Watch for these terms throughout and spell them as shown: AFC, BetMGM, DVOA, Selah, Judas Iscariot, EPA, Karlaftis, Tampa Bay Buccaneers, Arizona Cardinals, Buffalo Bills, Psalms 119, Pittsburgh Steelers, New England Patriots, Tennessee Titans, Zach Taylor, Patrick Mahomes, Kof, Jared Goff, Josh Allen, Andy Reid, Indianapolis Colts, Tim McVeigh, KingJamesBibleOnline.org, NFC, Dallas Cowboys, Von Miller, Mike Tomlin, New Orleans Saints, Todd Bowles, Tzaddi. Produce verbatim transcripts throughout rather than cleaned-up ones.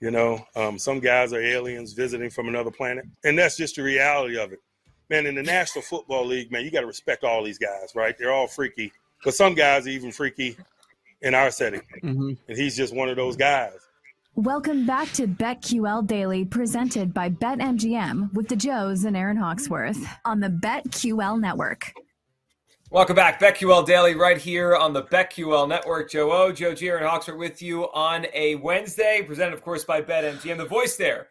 You know, um, some guys are aliens visiting from another planet. And that's just the reality of it. Man, in the National Football League, man, you got to respect all these guys, right? They're all freaky. But some guys are even freaky in our setting. Mm-hmm. And he's just one of those guys. Welcome back to BetQL Daily, presented by BetMGM with the Joes and Aaron Hawksworth on the BetQL Network. Welcome back. BetQL Daily right here on the BetQL Network. Joe O, Joe G, Aaron Hawksworth with you on a Wednesday, presented, of course, by BetMGM. The voice there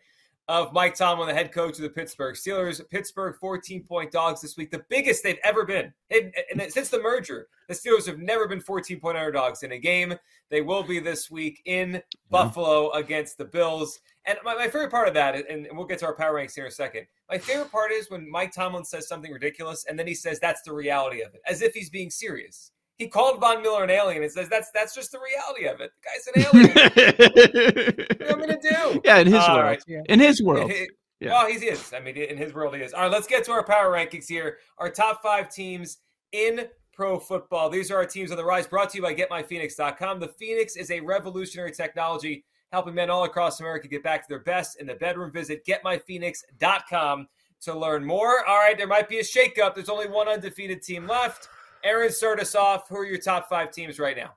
of Mike Tomlin, the head coach of the Pittsburgh Steelers. Pittsburgh fourteen-point dogs this week, the biggest they've ever been. And, and since the merger, the Steelers have never been fourteen-point underdogs in a game. They will be this week in mm-hmm. Buffalo against the Bills. And my, my favorite part of that, and we'll get to our power ranks here in a second, my favorite part is when Mike Tomlin says something ridiculous, and then he says that's the reality of it, as if he's being serious. He called Von Miller an alien and says that's that's just the reality of it. The guy's an alien. What am I going to do? Yeah, in his uh, world. Right. Yeah. In his world. It, it, yeah. Well, he is. I mean, in his world, he is. All right, let's get to our power rankings here. Our top five teams in pro football. These are our teams on the rise, brought to you by Get My Phoenix dot com. The Phoenix is a revolutionary technology helping men all across America get back to their best in the bedroom. Visit Get My Phoenix dot com to learn more. All right, there might be a shakeup. There's only one undefeated team left. Aaron, start us off. Who are your top five teams right now?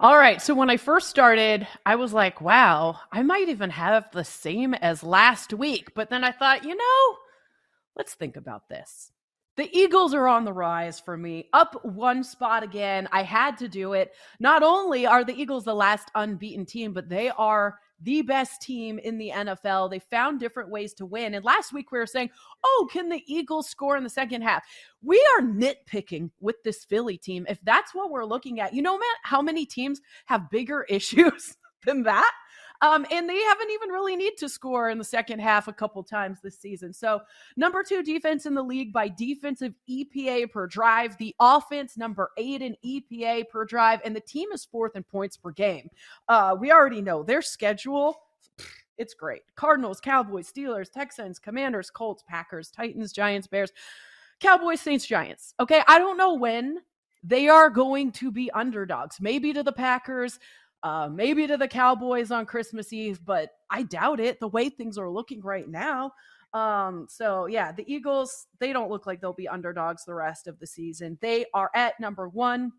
All right, so when I first started, I was like, wow, I might even have the same as last week. But then I thought, you know, let's think about this. The Eagles are on the rise for me, up one spot again. I had to do it. Not only are the Eagles the last unbeaten team, but they are the best team in the N F L. They found different ways to win. And last week we were saying, oh, can the Eagles score in the second half? We are nitpicking with this Philly team. If that's what we're looking at, you know, man, how many teams have bigger issues than that? Um, and they haven't even really need to score in the second half a couple times this season. So number two defense in the league by defensive E P A per drive, the offense number eight in E P A per drive, and the team is fourth in points per game. Uh, we already know their schedule. It's great. Cardinals, Cowboys, Steelers, Texans, Commanders, Colts, Packers, Titans, Giants, Bears, Cowboys, Saints, Giants. Okay. I don't know when they are going to be underdogs, maybe to the Packers, Uh, maybe to the Cowboys on Christmas Eve, but I doubt it the way things are looking right now. Um, so yeah, the Eagles, they don't look like they'll be underdogs the rest of the season. They are at number one.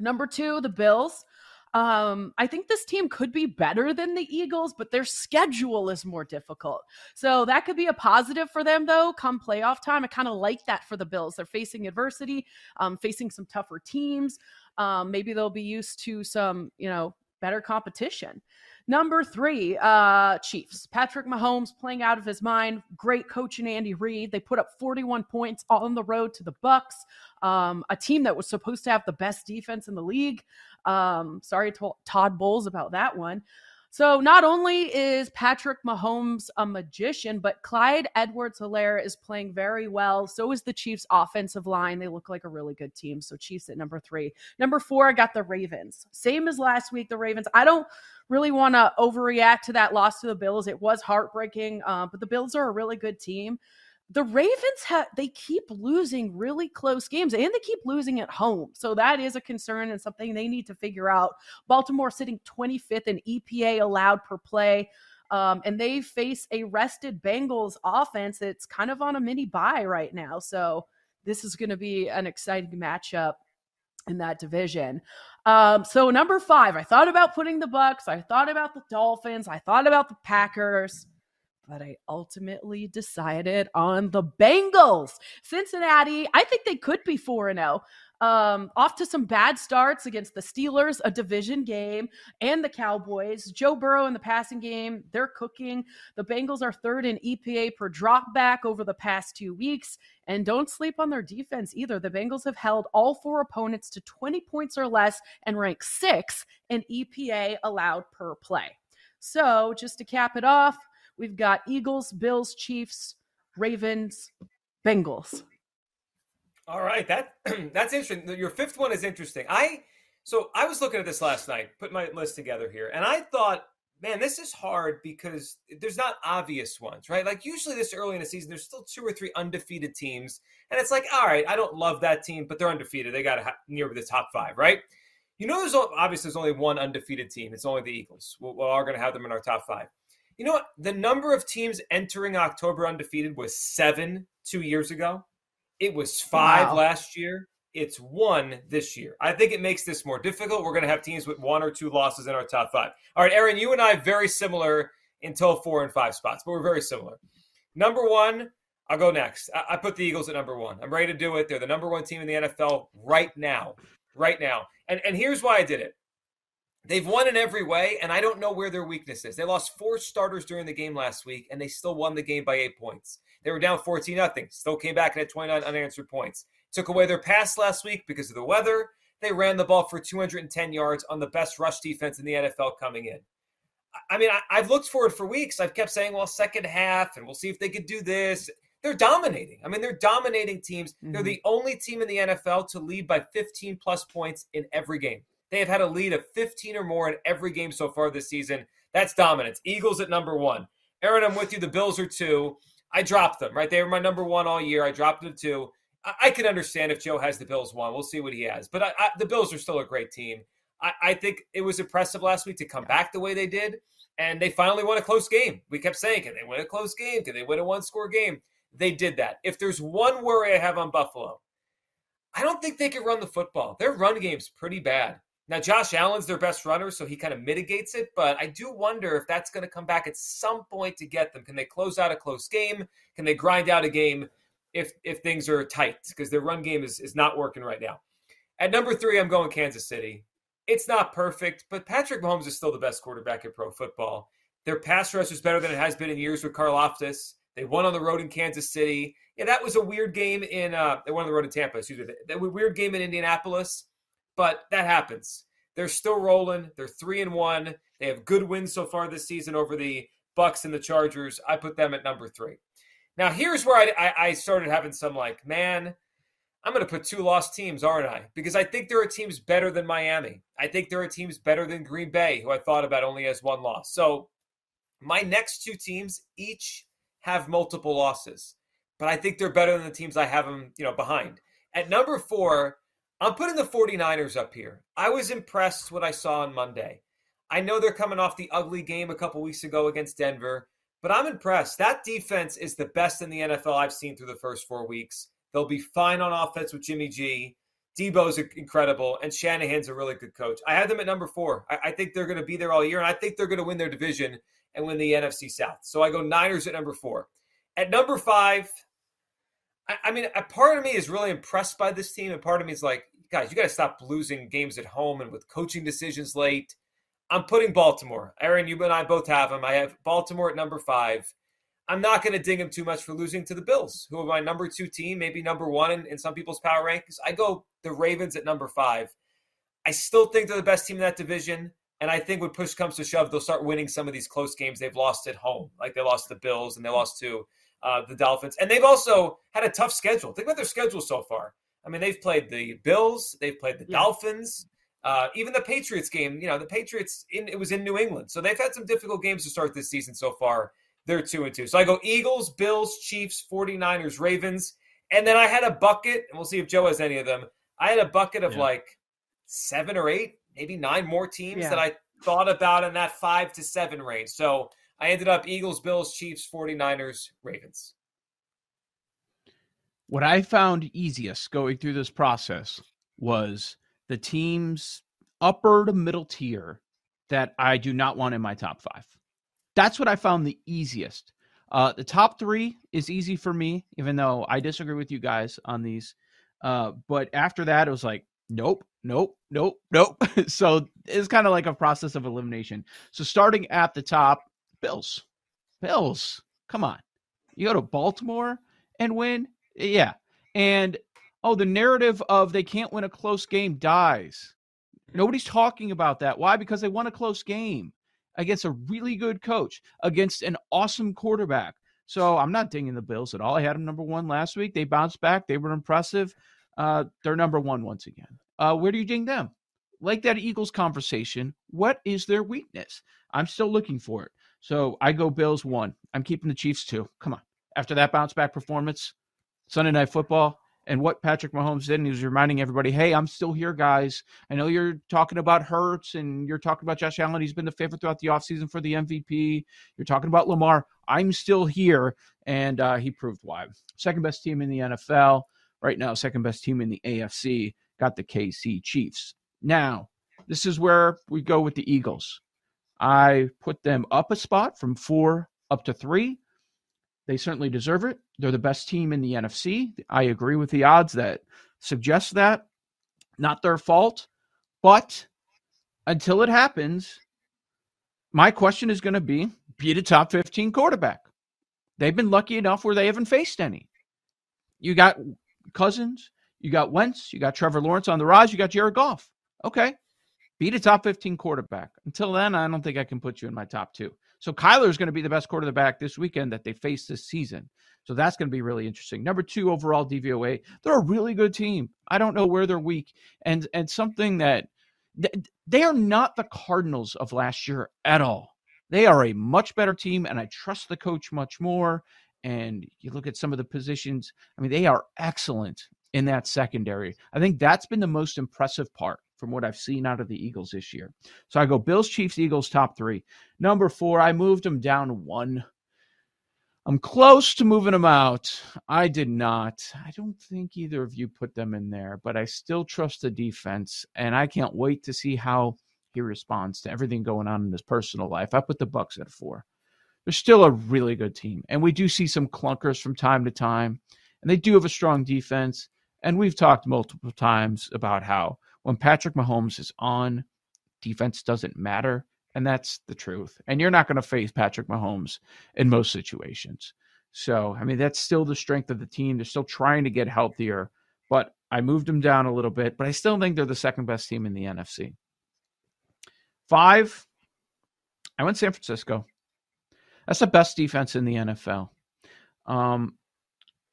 Number two, the Bills. Um, I think this team could be better than the Eagles, but their schedule is more difficult. So that could be a positive for them, though, come playoff time. I kind of like that for the Bills. They're facing adversity, um, facing some tougher teams. Um, maybe they'll be used to some, you know, better competition. Number three, uh, Chiefs. Patrick Mahomes playing out of his mind. Great coach in Andy Reid. They put up forty-one points on the road to the Bucs, um, a team that was supposed to have the best defense in the league. Um, sorry to Todd Bowles about that one. So not only is Patrick Mahomes a magician, but Clyde Edwards-Helaire is playing very well. So is the Chiefs' offensive line. They look like a really good team. So Chiefs at number three. Number four, I got the Ravens. Same as last week, the Ravens. I don't really want to overreact to that loss to the Bills. It was heartbreaking, uh, but the Bills are a really good team. The Ravens, ha- they keep losing really close games, and they keep losing at home. So that is a concern and something they need to figure out. Baltimore sitting twenty-fifth in E P A allowed per play, um, and they face a rested Bengals offense that's kind of on a mini-bye right now. So this is going to be an exciting matchup in that division. Um, so number five, I thought about putting the Bucs. I thought about the Dolphins. I thought about the Packers. But I ultimately decided on the Bengals. Cincinnati, I think they could be four and oh. um, off to some bad starts against the Steelers, a division game, and the Cowboys. Joe Burrow in the passing game, they're cooking. The Bengals are third in E P A per drop back over the past two weeks. And don't sleep on their defense either. The Bengals have held all four opponents to twenty points or less and rank sixth in E P A allowed per play. So just to cap it off, we've got Eagles, Bills, Chiefs, Ravens, Bengals. All right, that that's interesting. Your fifth one is interesting. I so I was looking at this last night, put my list together here, and I thought, man, this is hard because there's not obvious ones, right? Like usually this early in the season, there's still two or three undefeated teams, and it's like, all right, I don't love that team, but they're undefeated. They got near the top five, right? You know, there's obviously there's only one undefeated team. It's only the Eagles. We are going to have them in our top five. You know what? The number of teams entering October undefeated was seven two years ago. It was five wow. last year. It's one this year. I think it makes this more difficult. We're going to have teams with one or two losses in our top five. All right, Aaron, you and I very similar until four and five spots, but we're very similar. Number one, I'll go next. I, I put the Eagles at number one. I'm ready to do it. They're the number one team in the N F L right now, right now. And and here's why I did it. They've won in every way, and I don't know where their weakness is. They lost four starters during the game last week, and they still won the game by eight points. They were down fourteen nothing, still came back and had twenty-nine unanswered points. Took away their pass last week because of the weather. They ran the ball for two hundred ten yards on the best rush defense in the N F L coming in. I mean, I, I've looked for it for weeks. I've kept saying, well, second half, and we'll see if they could do this. They're dominating. I mean, they're dominating teams. Mm-hmm. They're the only team in the N F L to lead by fifteen-plus points in every game. They have had a lead of fifteen or more in every game so far this season. That's dominance. Eagles at number one. Aaron, I'm with you. The Bills are two. I dropped them, right? They were my number one all year. I dropped them two. I, I can understand if Joe has the Bills one. We'll see what he has. But I, I, the Bills are still a great team. I, I think it was impressive last week to come back the way they did, and they finally won a close game. We kept saying, can they win a close game? Can they win a one-score game? They did that. If there's one worry I have on Buffalo, I don't think they can run the football. Their run game's pretty bad. Now, Josh Allen's their best runner, so he kind of mitigates it, but I do wonder if that's going to come back at some point to get them. Can they close out a close game? Can they grind out a game if if things are tight? Because their run game is, is not working right now. At number three, I'm going Kansas City. It's not perfect, but Patrick Mahomes is still the best quarterback in pro football. Their pass rush is better than it has been in years with Karlaftis. They won on the road in Kansas City. Yeah, that was a weird game in uh, – they won on the road in Tampa, excuse me. That was a weird game in Indianapolis. But that happens. They're still rolling. They're three and one. They have good wins so far this season over the Bucs and the Chargers. I put them at number three. Now, here's where I, I, I started having some like, man, I'm going to put two lost teams, aren't I? Because I think there are teams better than Miami. I think there are teams better than Green Bay, who I thought about only has one loss. So my next two teams each have multiple losses, but I think they're better than the teams I have them, you know, behind. At number four, I'm putting the forty-niners up here. I was impressed what I saw on Monday. I know they're coming off the ugly game a couple weeks ago against Denver, but I'm impressed. That defense is the best in the N F L I've seen through the first four weeks. They'll be fine on offense with Jimmy G. Debo's incredible, and Shanahan's a really good coach. I had them at number four. I, I think they're going to be there all year, and I think they're going to win their division and win the N F C South. So I go Niners at number four. At number five, I mean, a part of me is really impressed by this team, and part of me is like, guys, you got to stop losing games at home and with coaching decisions late. I'm putting Baltimore. Aaron, you and I both have them. I have Baltimore at number five. I'm not going to ding them too much for losing to the Bills, who are my number two team, maybe number one in, in some people's power rankings. I go the Ravens at number five. I still think they're the best team in that division, and I think when push comes to shove, they'll start winning some of these close games they've lost at home, like they lost to the Bills and they lost to – Uh, the Dolphins. And they've also had a tough schedule. Think about their schedule so far. I mean, they've played the Bills. They've played the yeah. Dolphins. Uh, even the Patriots game, you know, the Patriots, in, it was in New England. So they've had some difficult games to start this season so far. They're two and two. So I go Eagles, Bills, Chiefs, forty-niners, Ravens. And then I had a bucket, and we'll see if Joe has any of them. I had a bucket of yeah. like seven or eight, maybe nine more teams yeah. that I thought about in that five to seven range. So I ended up Eagles, Bills, Chiefs, forty-niners, Ravens. What I found easiest going through this process was the teams upper to middle tier that I do not want in my top five. That's what I found the easiest. Uh, the top three is easy for me, even though I disagree with you guys on these. Uh, but after that, it was like, nope, nope, nope, nope. So it's kind of like a process of elimination. So starting at the top, Bills. Bills, come on. You go to Baltimore and win? Yeah. And, oh, the narrative of they can't win a close game dies. Nobody's talking about that. Why? Because they won a close game against a really good coach, against an awesome quarterback. So I'm not dinging the Bills at all. I had them number one last week. They bounced back. They were impressive. Uh, they're number one once again. Uh, where do you ding them? Like that Eagles conversation, what is their weakness? I'm still looking for it. So I go Bills one. I'm keeping the Chiefs two. Come on. After that bounce back performance, Sunday Night Football, and what Patrick Mahomes did, and he was reminding everybody, hey, I'm still here, guys. I know you're talking about Hurts, and you're talking about Josh Allen. He's been the favorite throughout the offseason for the M V P. You're talking about Lamar. I'm still here, and uh, he proved why. Second best team in the N F L. Right now, second best team in the A F C. Got the K C Chiefs. Now, this is where we go with the Eagles. I put them up a spot from four up to three. They certainly deserve it. They're the best team in the N F C. I agree with the odds that suggest that. Not their fault. But until it happens, my question is going to be, be the top fifteen quarterback. They've been lucky enough where they haven't faced any. You got Cousins. You got Wentz. You got Trevor Lawrence on the rise. You got Jared Goff. Okay. Be the top fifteen quarterback. Until then, I don't think I can put you in my top two. So Kyler is going to be the best quarterback this weekend that they face this season. So that's going to be really interesting. Number two overall D V O A. They're a really good team. I don't know where they're weak. And and something that they are not the Cardinals of last year at all. They are a much better team, and I trust the coach much more. And you look at some of the positions. I mean, they are excellent in that secondary. I think that's been the most impressive part from what I've seen out of the Eagles this year. So I go Bills, Chiefs, Eagles, top three. Number four, I moved them down one. I'm close to moving them out. I did not. I don't think either of you put them in there, but I still trust the defense, and I can't wait to see how he responds to everything going on in his personal life. I put the Bucs at four. They're still a really good team, and we do see some clunkers from time to time, and they do have a strong defense, and we've talked multiple times about how when Patrick Mahomes is on, defense doesn't matter, and that's the truth. And you're not going to face Patrick Mahomes in most situations. So, I mean, that's still the strength of the team. They're still trying to get healthier, but I moved them down a little bit, but I still think they're the second best team in the N F C. Five, I went San Francisco. That's the best defense in the N F L. Um,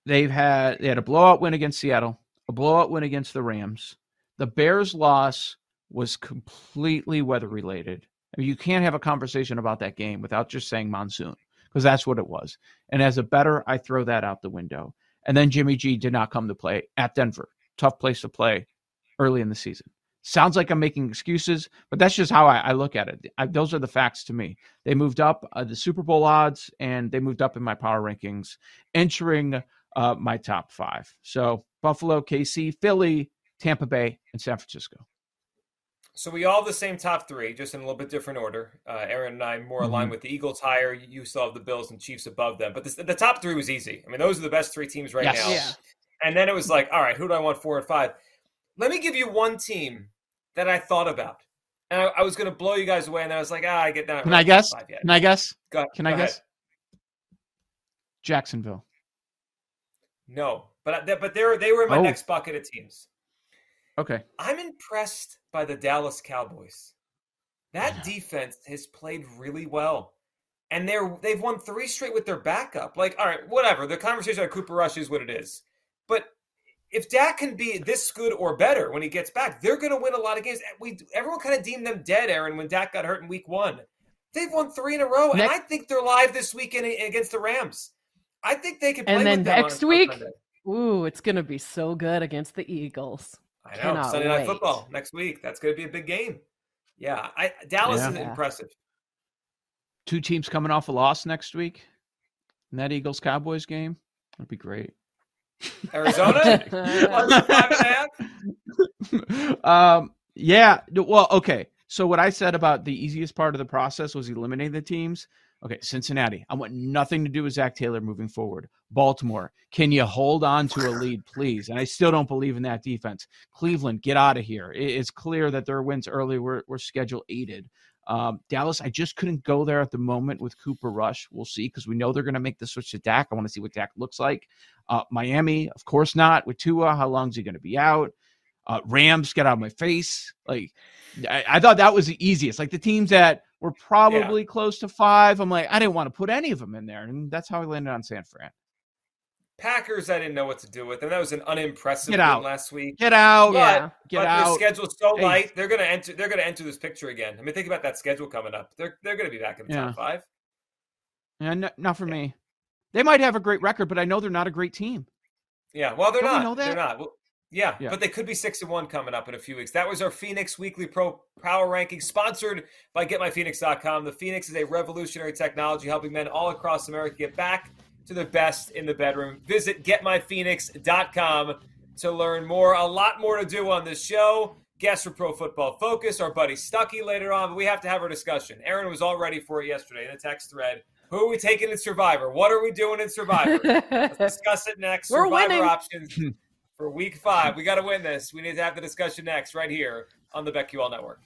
they've had they had a blowout win against Seattle, a blowout win against the Rams. The Bears' loss was completely weather-related. I mean, you can't have a conversation about that game without just saying monsoon, because that's what it was. And as a bettor, I throw that out the window. And then Jimmy G did not come to play at Denver. Tough place to play early in the season. Sounds like I'm making excuses, but that's just how I, I look at it. I, those are the facts to me. They moved up uh, the Super Bowl odds, and they moved up in my power rankings, entering uh, my top five. So Buffalo, K C, Philly, Tampa Bay, and San Francisco. So we all have the same top three, just in a little bit different order. Uh, Aaron and I more mm-hmm. aligned with the Eagles higher. You still have the Bills and Chiefs above them. But this, the top three was easy. I mean, those are the best three teams right yes. now. Yeah. And then it was like, all right, who do I want four and five? Let me give you one team that I thought about. And I, I was going to blow you guys away, and I was like, ah, I get that. Can I guess? Yet. Can I guess? Go, Can go I ahead. guess? Jacksonville. No, but, but they were, they were in my oh. next bucket of teams. Okay. I'm impressed by the Dallas Cowboys. That yeah. defense has played really well. And they're, they've won three straight with their backup. Like, all right, whatever. The conversation about Cooper Rush is what it is. But if Dak can be this good or better when he gets back, they're going to win a lot of games. We Everyone kind of deemed them dead, Aaron, when Dak got hurt in week one. They've won three in a row. Next, and I think they're live this weekend against the Rams. I think they could play with them. And then next week, ooh, it's going to be so good against the Eagles. I know. Cannot Sunday Night wait. Football next week. That's going to be a big game. Yeah. I, Dallas yeah. is yeah. impressive. Two teams coming off a loss next week. And that Eagles-Cowboys game, that'd be great. Arizona? five and a half? Um, yeah. Well, okay. So what I said about the easiest part of the process was eliminating the teams. Okay, Cincinnati, I want nothing to do with Zach Taylor moving forward. Baltimore, can you hold on to a lead, please? And I still don't believe in that defense. Cleveland, get out of here. It's clear that their wins early were, were schedule aided. Um, Dallas, I just couldn't go there at the moment with Cooper Rush. We'll see, because we know they're going to make the switch to Dak. I want to see what Dak looks like. Uh, Miami, of course not. With Tua, how long is he going to be out? Uh, Rams, get out of my face. Like, I, I thought that was the easiest. Like, the teams that were probably yeah. close to five, I'm like, I didn't want to put any of them in there. And that's how I landed on San Fran. Packers, I didn't know what to do with them. That was an unimpressive win last week. Get out, but, yeah. Get but out. Their schedule's so hey. light. They're going to enter. They're going to enter this picture again. I mean, think about that schedule coming up. They're they're going to be back in the yeah. top five. Yeah, no, not for yeah. me. They might have a great record, but I know they're not a great team. Yeah, well, they're Don't not. We know that? They're not. Well, yeah, yeah, but they could be six and one coming up in a few weeks. That was our Phoenix Weekly Pro Power Ranking, sponsored by Get My Phoenix dot com. The Phoenix is a revolutionary technology helping men all across America get back to the best in the bedroom. Visit Get My Phoenix dot com to learn more. A lot more to do on this show. Guests for Pro Football Focus, our buddy Stuckey later on, but we have to have our discussion. Aaron was all ready for it yesterday in a text thread. Who are we taking in Survivor? What are we doing in Survivor? Let's discuss it next. We're Survivor winning. Options for week five. We got to win this. We need to have the discussion next right here on the BetQL Network.